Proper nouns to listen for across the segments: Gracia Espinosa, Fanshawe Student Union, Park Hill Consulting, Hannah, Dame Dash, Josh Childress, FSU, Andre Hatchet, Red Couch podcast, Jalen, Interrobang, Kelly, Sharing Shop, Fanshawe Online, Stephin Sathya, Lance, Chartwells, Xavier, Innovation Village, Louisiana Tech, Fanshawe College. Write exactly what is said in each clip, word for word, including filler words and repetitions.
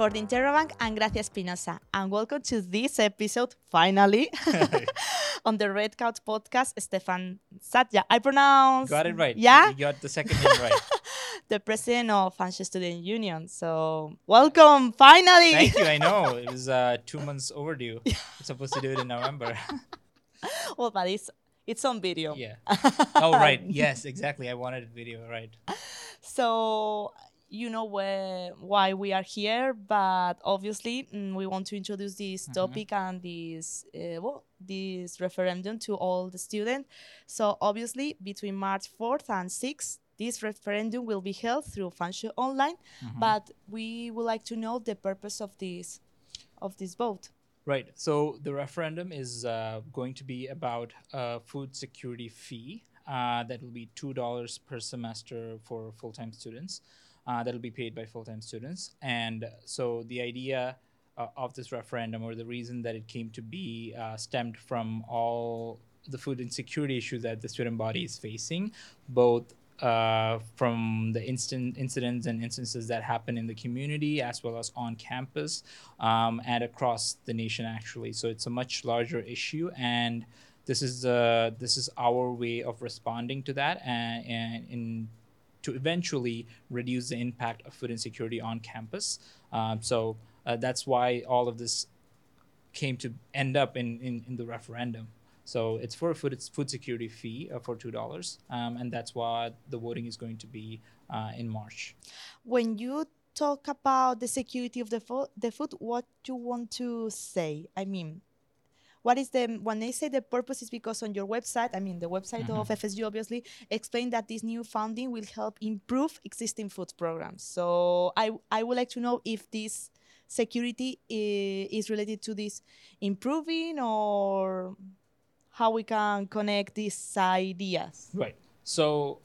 for the Interrobang and Gracia Espinosa, and welcome to this episode, finally, on the Red Couch podcast, Stephin Sathya. I pronounce... Got it right. Yeah? You got the second name right. The president of Fanshawe Student Union. So, welcome, finally! Thank you, I know. It was uh, two months overdue. We're supposed to do it in November. Well, but it's, it's on video. Yeah. Oh, right. Yes, exactly. I wanted a video, right. So... You know where, why we are here, but obviously mm, we want to introduce this mm-hmm. topic and this uh, well, this referendum to all the students. So obviously between March fourth and sixth, this referendum will be held through Fanshawe Online. Mm-hmm. But we would like to know the purpose of this of this vote. Right. So the referendum is uh, going to be about a food security fee uh, that will be two dollars per semester for full-time students. Uh, that'll be paid by full-time students. And so the idea uh, of this referendum, or the reason that it came to be, uh, stemmed from all the food insecurity issues that the student body is facing, both uh, from the instant incidents and instances that happen in the community, as well as on campus, um, and across the nation, actually. So it's a much larger issue, and this is uh, this is our way of responding to that, and, and in to eventually reduce the impact of food insecurity on campus. Uh, so uh, that's why all of this came to end up in, in, in the referendum. So it's for a food, it's food security fee uh, for two dollars. Um, and that's why the voting is going to be uh, in March. When you talk about the security of the, fo- the food, what do you want to say? I mean, what is the, when they say the purpose is because on your website, I mean, the website mm-hmm. of F S U obviously explained that this new funding will help improve existing food programs. So I I would like to know if this security is related to this improving, or how we can connect these ideas. Right. So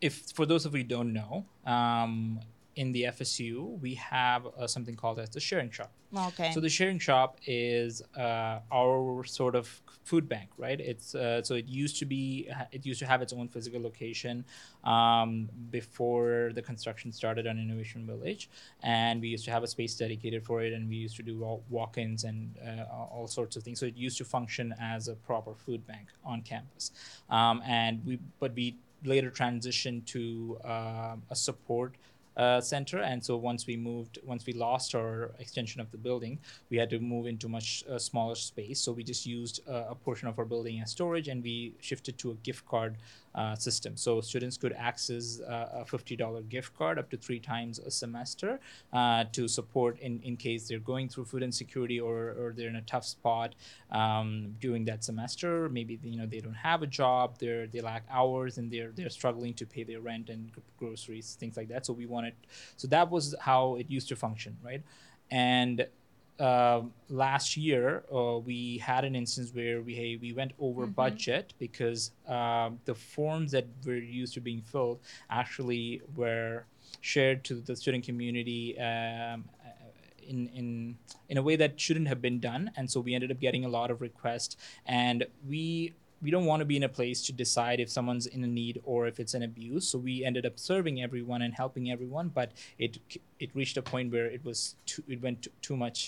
if, for those of you who don't know, um, in the F S U, we have uh, something called as the Sharing Shop. Okay. So the Sharing Shop is uh, our sort of food bank, right? It's uh, so it used to be it used to have its own physical location um, before the construction started on Innovation Village, and we used to have a space dedicated for it, and we used to do all walk-ins and uh, all sorts of things. So it used to function as a proper food bank on campus, um, and we but we later transitioned to uh, a support. Uh, center, and so once we moved, once we lost our extension of the building, we had to move into much uh, smaller space. So we just used uh, a portion of our building as storage, and we shifted to a gift card uh, system. So students could access uh, a fifty dollars gift card up to three times a semester uh, to support in, in case they're going through food insecurity, or, or they're in a tough spot um, during that semester. Maybe, you know, they don't have a job, they're they lack hours, and they're they're struggling to pay their rent and groceries, things like that. So we want It. So that was how it used to function, right? And uh, last year uh, we had an instance where we hey, we went over mm-hmm. budget, because um, the forms that were used to being filled actually were shared to the student community um, in in in a way that shouldn't have been done, and so we ended up getting a lot of requests, and we. We don't want to be in a place to decide if someone's in a need or if it's an abuse. So we ended up serving everyone and helping everyone, but it it reached a point where it was too, it went too, too much.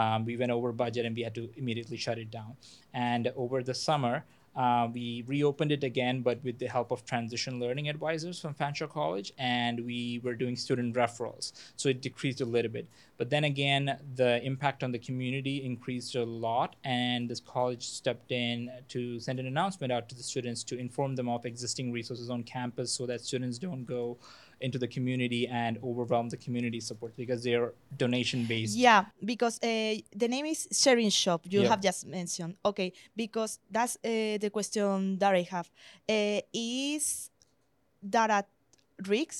Um, we went over budget, and we had to immediately shut it down. And over the summer, uh, we reopened it again, but with the help of transition learning advisors from Fanshawe College, and we were doing student referrals. So it decreased a little bit. But then again, the impact on the community increased a lot, and this college stepped in to send an announcement out to the students to inform them of existing resources on campus, so that students don't go into the community and overwhelm the community support, because they are donation-based. Yeah, because uh, the name is Sharing Shop, you yeah. have just mentioned. Okay, because that's uh, the question that I have. Uh, is that at risk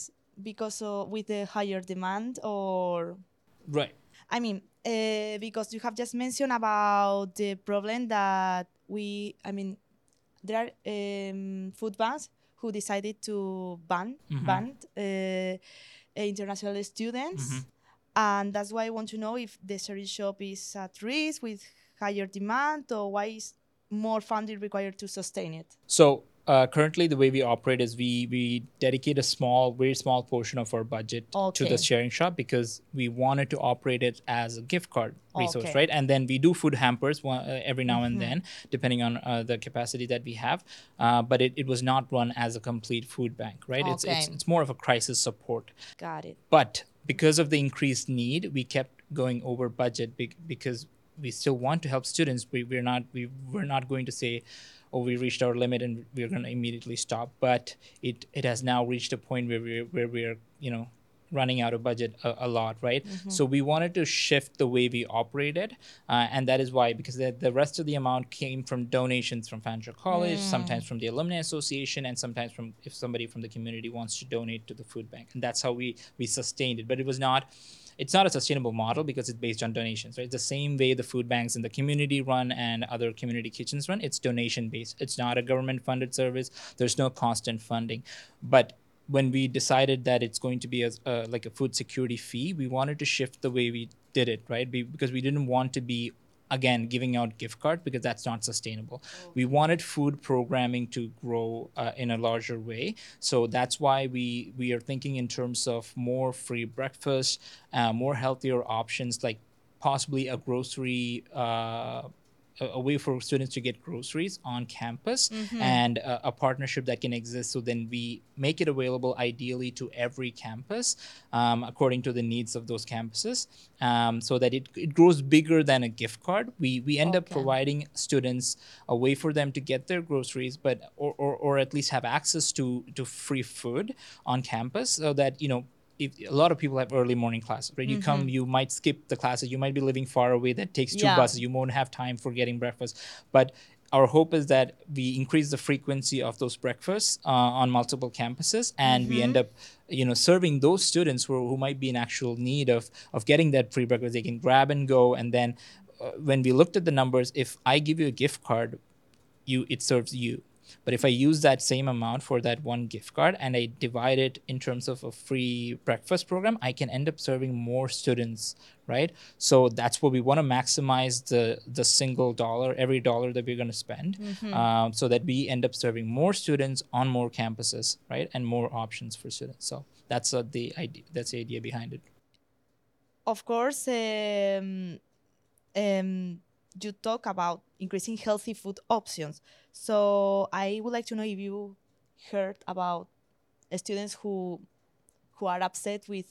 because of, with the higher demand, or... Right. I mean, uh, because you have just mentioned about the problem that we, I mean, there are um, food banks who decided to ban mm-hmm. ban uh, international students, mm-hmm. and that's why I want to know if the Sharing Shop is at risk with higher demand, or why is more funding required to sustain it. So uh, currently the way we operate is we we dedicate a small, very small portion of our budget okay. to the Sharing Shop, because we wanted to operate it as a gift card resource, okay. right? And then we do food hampers one, uh, every now mm-hmm. and then, depending on uh, the capacity that we have. Uh, but it, it was not run as a complete food bank, right? Okay. It's, it's it's more of a crisis support. Got it. But because of the increased need, we kept going over budget be- because we still want to help students. We, we're not we we're not going to say, oh, we reached our limit and we're going to immediately stop. But it it has now reached a point where we're where we're you know running out of budget a, a lot, right? Mm-hmm. So we wanted to shift the way we operated, uh, and that is why, because the, the rest of the amount came from donations from Fanshawe College, mm. sometimes from the Alumni Association, and sometimes from if somebody from the community wants to donate to the food bank, and that's how we we sustained it. But it was not. It's not a sustainable model because it's based on donations, right? It's the same way the food banks in the community run and other community kitchens run. It's donation-based. It's not a government-funded service. There's no constant funding. But when we decided that it's going to be a, uh, like a food security fee, we wanted to shift the way we did it, right? We, because we didn't want to be, again, giving out gift cards, because that's not sustainable. Oh. We wanted food programming to grow uh, in a larger way. So that's why we, we are thinking in terms of more free breakfast, uh, more healthier options, like possibly a grocery, uh, a, a way for students to get groceries on campus, mm-hmm. and uh, a partnership that can exist. So then we make it available ideally to every campus, um, according to the needs of those campuses, um, so that it, it grows bigger than a gift card. We we end okay. up providing students a way for them to get their groceries, but or, or, or at least have access to, to free food on campus, so that, you know, If, a lot of people have early morning classes, right? Mm-hmm. You come, you might skip the classes. You might be living far away. That takes two yeah. buses. You won't have time for getting breakfast. But our hope is that we increase the frequency of those breakfasts uh, on multiple campuses, and mm-hmm. we end up, you know, serving those students who, who might be in actual need of of getting that free breakfast. They can grab and go. And then uh, when we looked at the numbers, if I give you a gift card, you it serves you. But if I use that same amount for that one gift card and I divide it in terms of a free breakfast program, I can end up serving more students, right? So that's what we want to maximize, the the single dollar, every dollar that we're going to spend, mm-hmm. um, so that we end up serving more students on more campuses, right? And more options for students. So that's uh, the idea. That's the idea behind it. Of course, um, um, you talk about increasing healthy food options. So I would like to know if you heard about students who who are upset with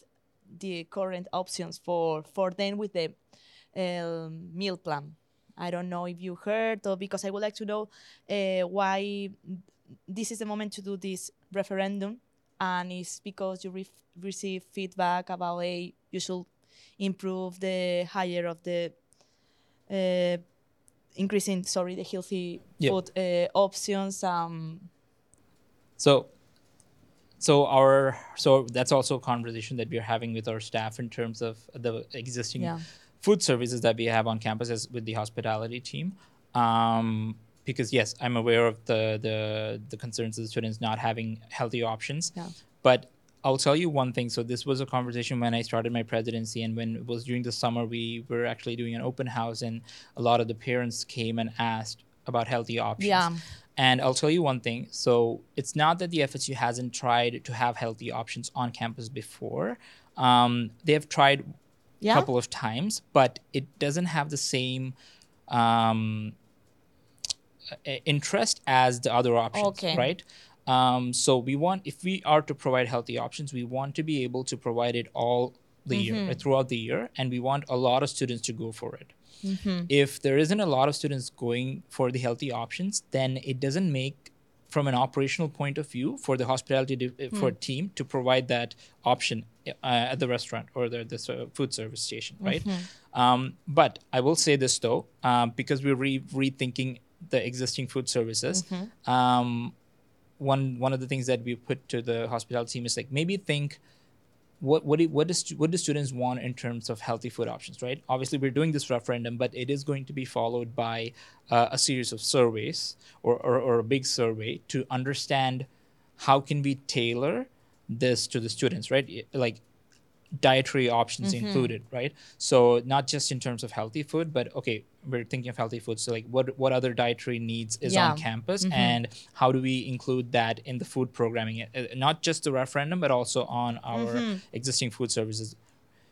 the current options for, for them with the uh, meal plan. I don't know if you heard, or because I would like to know uh, why this is the moment to do this referendum, and it's because you re- receive feedback about a you should improve the higher of the uh, increasing, sorry, the healthy yep. food uh, options. Um. So, so our so that's also a conversation that we're having with our staff in terms of the existing yeah. food services that we have on campuses with the hospitality team. Um, because yes, I'm aware of the the the concerns of the students not having healthy options, yeah. but I'll tell you one thing. So this was a conversation when I started my presidency, and when it was during the summer, we were actually doing an open house, and a lot of the parents came and asked about healthy options. Yeah. And I'll tell you one thing. So it's not that the F S U hasn't tried to have healthy options on campus before. Um, they have tried yeah. a couple of times, but it doesn't have the same um, interest as the other options, okay. right? Um, so we want, if we are to provide healthy options, we want to be able to provide it all the mm-hmm. year, right, throughout the year. And we want a lot of students to go for it. Mm-hmm. If there isn't a lot of students going for the healthy options, then it doesn't make, from an operational point of view, for the hospitality de- for mm. team to provide that option uh, at the restaurant or the, the uh, food service station, right? Mm-hmm. Um, but I will say this though, um, because we're re- rethinking the existing food services, mm-hmm. um, One one of the things that we put to the hospitality team is like, maybe think what what do, what does what do students want in terms of healthy food options, right? Obviously, we're doing this referendum, but it is going to be followed by uh, a series of surveys or, or or a big survey to understand how can we tailor this to the students, right? Like, dietary options mm-hmm. included, right? So not just in terms of healthy food, but okay, we're thinking of healthy food. So like what, what other dietary needs is yeah. on campus mm-hmm. and how do we include that in the food programming? Not just the referendum, but also on our mm-hmm. existing food services.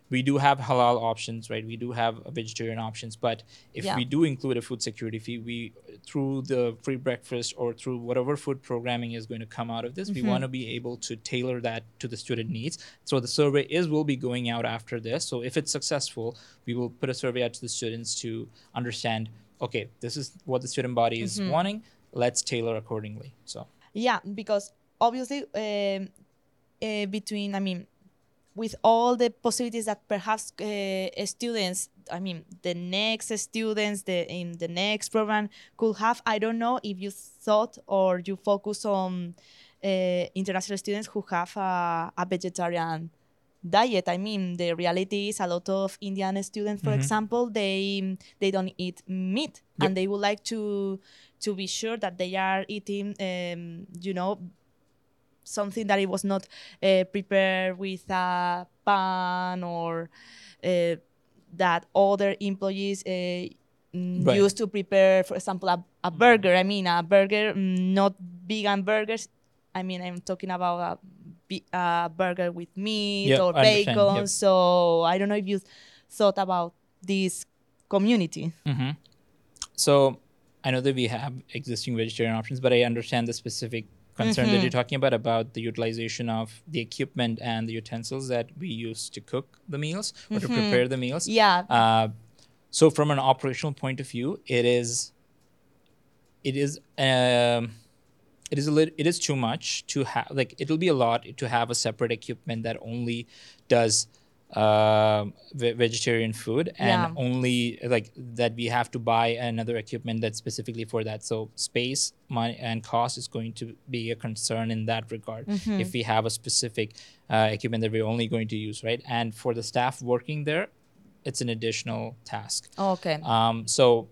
We do have halal options, right? We do have vegetarian options, but if yeah. we do include a food security fee, we through the free breakfast or through whatever food programming is going to come out of this, mm-hmm. we want to be able to tailor that to the student needs. So the survey is will be going out after this. So if it's successful, we will put a survey out to the students to understand, okay, this is what the student body is mm-hmm. wanting. Let's tailor accordingly. So yeah, because obviously um, uh, between, I mean, with all the possibilities that perhaps uh, students, I mean, the next students the, in the next program could have, I don't know if you thought or you focus on uh, international students who have a, a vegetarian diet. I mean, the reality is a lot of Indian students, for mm-hmm. example, they they don't eat meat, yep. and they would like to to be sure that they are eating, um, you know, something that it was not uh, prepared with a pan or uh, that other employees uh, right. used to prepare, for example, a, a burger. I mean, a burger, not vegan burgers. I mean, I'm talking about a, a burger with meat yep, or bacon. Yep. So I don't know if you thought about this community. Mm-hmm. So I know that we have existing vegetarian options, but I understand the specific concern mm-hmm. that you're talking about, about the utilization of the equipment and the utensils that we use to cook the meals or mm-hmm. to prepare the meals. Yeah. Uh, so from an operational point of view, it is, it is, um, it is a lit- it is too much to have, like, it'll be a lot to have a separate equipment that only does uh, ve- vegetarian food and yeah. only like that we have to buy another equipment that's specifically for that. So space, money, and cost is going to be a concern in that regard mm-hmm. if we have a specific uh, equipment that we're only going to use, right? And for the staff working there, it's an additional task. Oh, okay. Um, so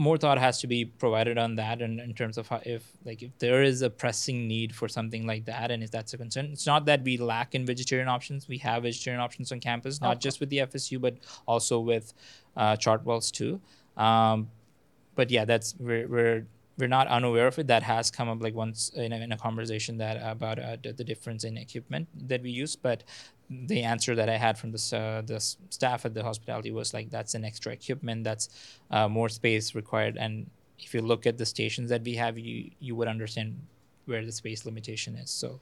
more thought has to be provided on that, and in terms of how, if like if there is a pressing need for something like that, and if that's a concern. It's not that we lack in vegetarian options. We have vegetarian options on campus, not okay. just with the F S U, but also with uh, Chartwells too. Um, but yeah, that's we're we're we're not unaware of it. That has come up like once in a, in a conversation that about uh, the, the difference in equipment that we use, but the answer that I had from the uh, the staff at the hospitality was like, that's an extra equipment, that's uh, more space required. And if you look at the stations that we have, you you would understand where the space limitation is. So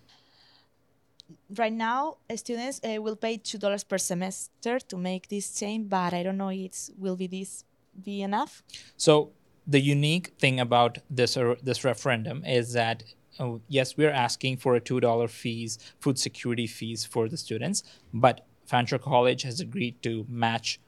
right now, uh, students uh, will pay two dollars per semester to make this change, but I don't know, it's will be this be enough? So the unique thing about this uh, this referendum is that Oh, yes, we're asking for a two dollars fees, food security fees for the students, but Fanshawe College has agreed to match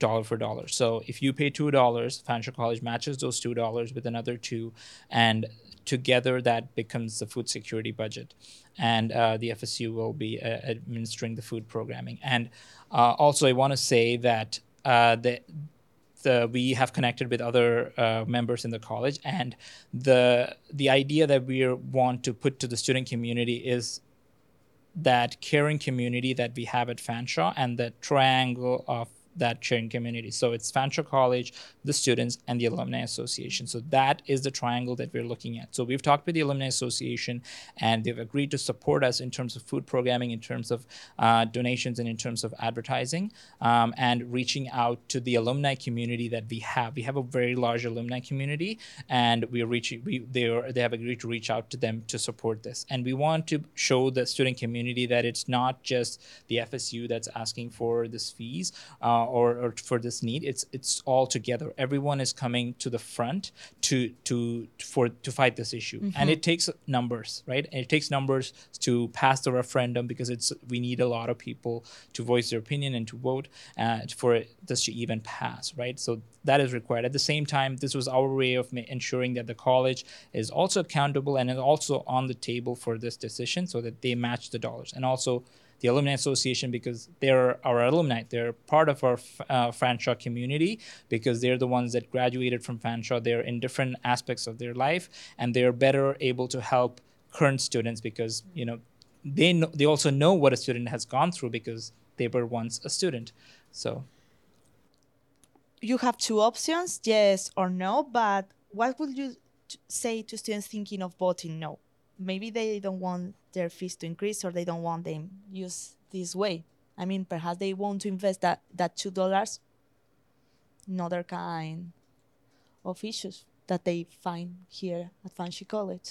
dollar for dollar. So if you pay two dollars, Fanshawe College matches those two dollars with another two, and together that becomes the food security budget. And uh, the F S U will be uh, administering the food programming. And uh, also I want to say that uh, the Uh, we have connected with other uh, members in the college, and the the idea that we want to put to the student community is that caring community that we have at Fanshawe and the triangle of that sharing community. So it's Fanshawe College, the students, and the Alumni Association. So that is the triangle that we're looking at. So we've talked with the Alumni Association, and they've agreed to support us in terms of food programming, in terms of uh, donations, and in terms of advertising, um, and reaching out to the alumni community that we have. We have a very large alumni community, and we're reaching. We they are, they have agreed to reach out to them to support this. And we want to show the student community that it's not just the F S U that's asking for this fees. Uh, Or, or for this need, it's it's all together. Everyone is coming to the front to to for to fight this issue, mm-hmm. and it takes numbers, right? And it takes numbers to pass the referendum, because it's we need a lot of people to voice their opinion and to vote uh, for this to even pass, right? So that is required. At the same time, this was our way of ensuring that the college is also accountable and is also on the table for this decision, so that they match the dollars, and also the Alumni Association, because they're our alumni. They're part of our uh, Fanshawe community, because they're the ones that graduated from Fanshawe. They're in different aspects of their life, and they're better able to help current students, because, you know, they know, they also know what a student has gone through because they were once a student. So you have two options, yes or no, but what would you t- say to students thinking of voting no? Maybe they don't want their fees to increase, or they don't want them used this way. I mean, perhaps they want to invest that, that two dollars in other kind of issues that they find here at Fanshawe College.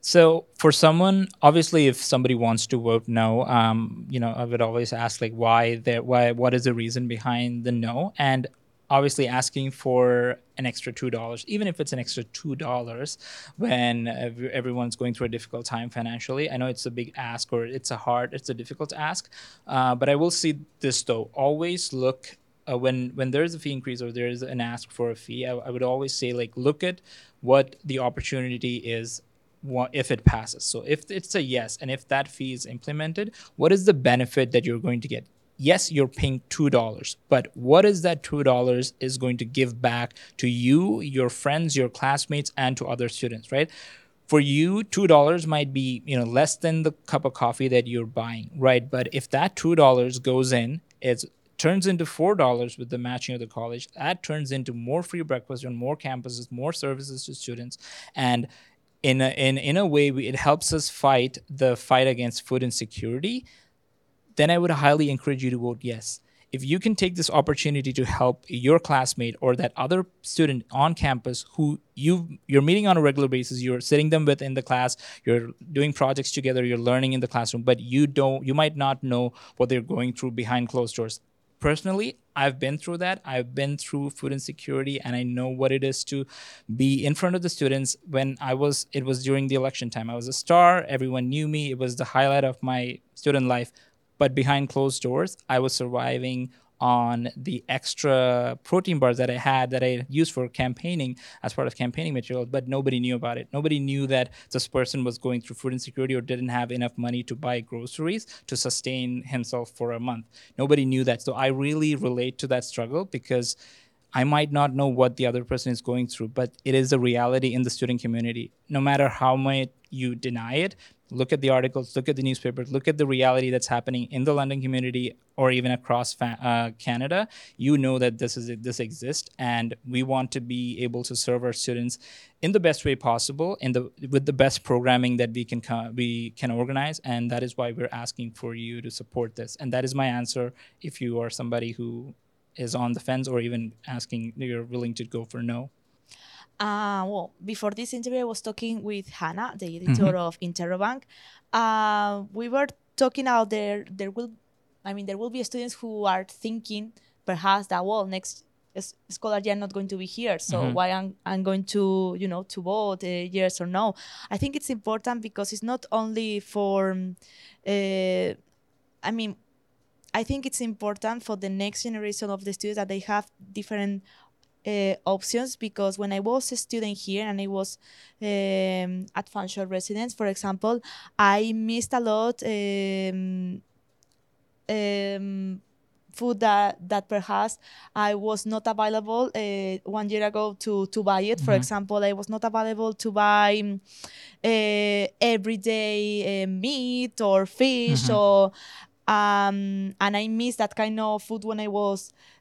So for someone, obviously, if somebody wants to vote no, um, you know, I would always ask, like, why, there, why, what is the reason behind the no? And obviously asking for an extra two dollars, even if it's an extra two dollars when everyone's going through a difficult time financially. I know it's a big ask, or it's a hard, it's a difficult ask, uh, but I will say this, though. Always look, uh, when, when there is a fee increase or there is an ask for a fee, I, I would always say, like, look at what the opportunity is if it passes. So if it's a yes, and if that fee is implemented, what is the benefit that you're going to get? Yes, you're paying two dollars, but what is that two dollars is going to give back to you, your friends, your classmates, and to other students, right? For you, two dollars might be, you know, less than the cup of coffee that you're buying, right? But if that two dollars goes in, it's turns into four dollars with the matching of the college, that turns into more free breakfast on more campuses, more services to students. And In a, in, in a way, we, it helps us fight the fight against food insecurity. Then I would highly encourage you to vote yes. If you can take this opportunity to help your classmate or that other student on campus who you, you're meeting on a regular basis, you're sitting them with in the class, you're doing projects together, you're learning in the classroom, but you don't, you might not know what they're going through behind closed doors. Personally, I've been through that. I've been through food insecurity, and I know what it is to be in front of the students. When I was, it was during the election time. I was a star. Everyone knew me. It was the highlight of my student life. But behind closed doors, I was surviving on the extra protein bars that I had that I used for campaigning as part of campaigning material, but nobody knew about it. Nobody knew that this person was going through food insecurity or didn't have enough money to buy groceries to sustain himself for a month. Nobody knew that. So I really relate to that struggle because I might not know what the other person is going through, but it is a reality in the student community. No matter how much you deny it, look at the articles, look at the newspapers, look at the reality that's happening in the London community or even across fa- uh, Canada. You know that this is this exists, and we want to be able to serve our students in the best way possible, in the with the best programming that we can co- we can organize, and that is why we're asking for you to support this. And that is my answer if you are somebody who is on the fence or even asking you're willing to go for no. Uh, well, before this interview, I was talking with Hannah, the editor mm-hmm. of Interrobang. Uh, we were talking about there, there will, I mean, there will be students who are thinking perhaps that, well, next scholar year I'm not going to be here, so mm-hmm. why I'm, I'm going to, you know, to vote uh, yes or no. I think it's important because it's not only for, uh, I mean, I think it's important for the next generation of the students that they have different Uh, options, because when I was a student here and I was um, at Fanshawe residence, for example, I missed a lot um, um, food that, that perhaps I was not available uh, one year ago to, to buy it. Mm-hmm. For example, I was not available to buy um, uh, everyday uh, meat or fish mm-hmm. or um, and I missed that kind of food when I was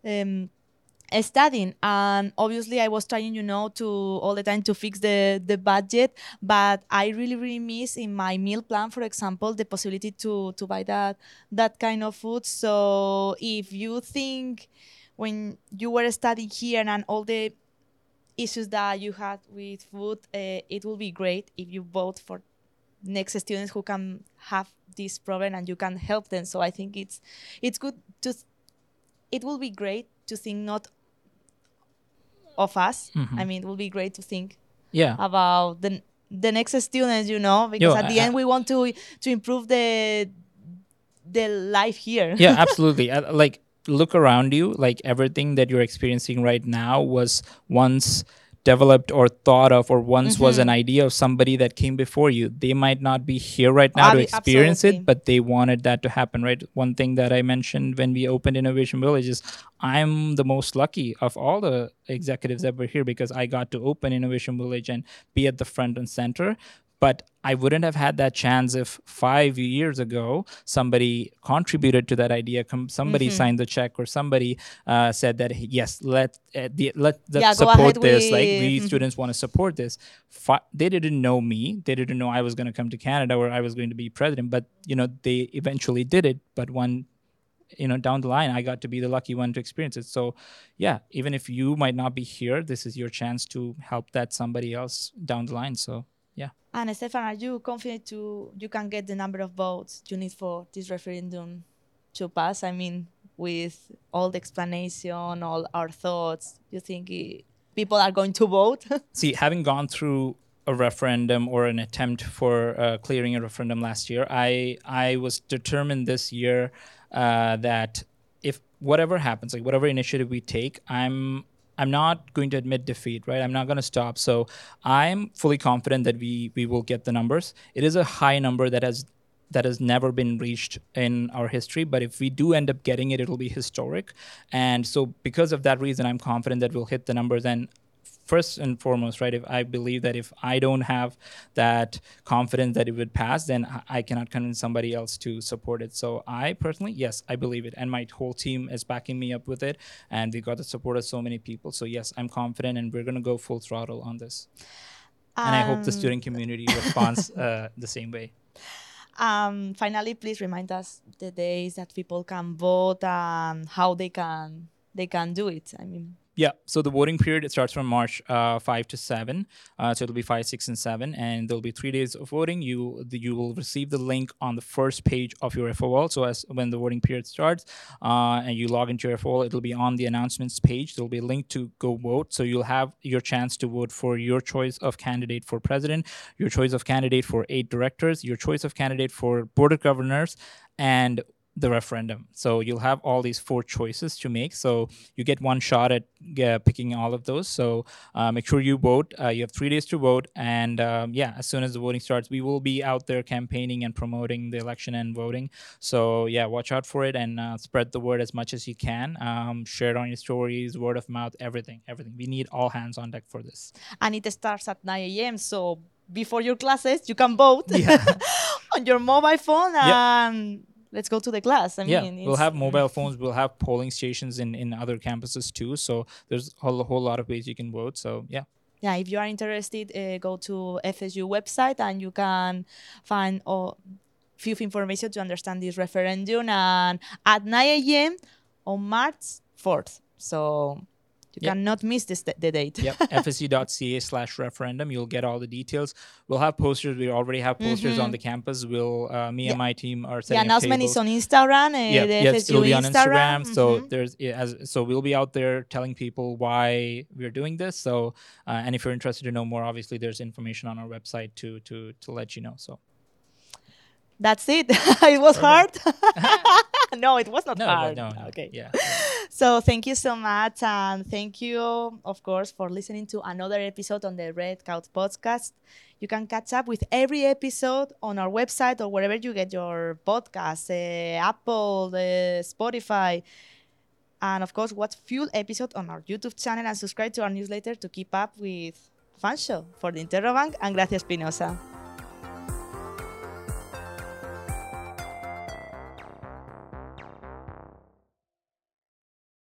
um, studying, and obviously I was trying, you know, to all the time to fix the, the budget, but I really, really miss in my meal plan, for example, the possibility to, to buy that that kind of food. So if you think when you were studying here and all the issues that you had with food, uh, it will be great if you vote for next students who can have this problem and you can help them. So I think it's it's good to, it will be great to think not of us. Mm-hmm. I mean, it would be great to think yeah. about the the next students, you know, because Yo, at the I, end we want to to improve the the life here. Yeah, absolutely. I, like, look around you. Like, everything that you're experiencing right now was once developed or thought of, or once mm-hmm. was an idea of somebody that came before you. They might not be here right now Ob- to experience absolutely. it, but they wanted that to happen, right? One thing that I mentioned when we opened Innovation Village is I'm the most lucky of all the executives that were here because I got to open Innovation Village and be at the front and center. But I wouldn't have had that chance if five years ago somebody contributed to that idea, com- somebody mm-hmm. signed the check, or somebody uh, said that, yes, let uh, the, let yeah, support this. With... Like, we mm-hmm. students want to support this. Fi- they didn't know me. They didn't know I was going to come to Canada or I was going to be president. But, you know, they eventually did it. But one, you know, down the line, I got to be the lucky one to experience it. So, yeah, even if you might not be here, this is your chance to help that somebody else down the line. So. And Stephin, are you confident to you can get the number of votes you need for this referendum to pass? I mean, with all the explanation, all our thoughts, you think it, people are going to vote? See, having gone through a referendum or an attempt for uh, clearing a referendum last year, I I was determined this year uh, that if whatever happens, like whatever initiative we take, I'm. I'm not going to admit defeat, right? I'm not going to stop. So I'm fully confident that we we will get the numbers. It is a high number that has that has never been reached in our history. But if we do end up getting it, it'll be historic. And so because of that reason, I'm confident that we'll hit the numbers. And first and foremost, right, if I believe that if I don't have that confidence that it would pass, then I cannot convince somebody else to support it. So I personally, yes, I believe it. And my whole team is backing me up with it. And we got the support of so many people. So yes, I'm confident and we're going to go full throttle on this. Um, and I hope the student community responds uh, the same way. Um, finally, please remind us the days that people can vote and how they can they can do it. I mean... Yeah, so the voting period, it starts from March uh, five to seven. Uh, so it'll be five, six, and seven. And there'll be three days of voting. You the, you will receive the link on the first page of your F O L. So as when the voting period starts uh, and you log into your F O L, it'll be on the announcements page. There'll be a link to go vote. So you'll have your chance to vote for your choice of candidate for president, your choice of candidate for eight directors, your choice of candidate for board of governors, and the referendum. So you'll have all these four choices to make. So you get one shot at uh, picking all of those. So uh, make sure you vote. Uh, you have three days to vote. And um, yeah, as soon as the voting starts, we will be out there campaigning and promoting the election and voting. So yeah, watch out for it and uh, spread the word as much as you can. Um, share it on your stories, word of mouth, everything, everything. We need all hands on deck for this. And it starts at nine a.m. So before your classes, you can vote yeah. on your mobile phone. And yep. Let's go to the class. I yeah, mean, we'll have mobile phones. We'll have polling stations in, in other campuses too. So there's a whole lot of ways you can vote. So yeah. Yeah, if you are interested, uh, go to F S U website and you can find a few information to understand this referendum. And at nine a.m. on March fourth. So... You yep. cannot miss this the date. Yep, fsu.ca slash referendum. You'll get all the details. We'll have posters. We already have posters mm-hmm. on the campus. We'll uh, me yeah. and my team are setting up tables. The announcement is on Instagram. Uh, yep. the yes, F S U it'll be on Instagram. Instagram. So mm-hmm. there's as so we'll be out there telling people why we're doing this. So uh, and if you're interested to know more, obviously there's information on our website to to to let you know. So that's it. It was Perfect. hard. No, it was not no, hard. No, no, okay. Yeah. So thank you so much. And thank you, of course, for listening to another episode on the Red Couch podcast. You can catch up with every episode on our website or wherever you get your podcasts, uh, Apple, uh, Spotify. And of course, watch full episode on our YouTube channel and subscribe to our newsletter to keep up with Fanshawe for the Interrobang and Gracia Espinosa.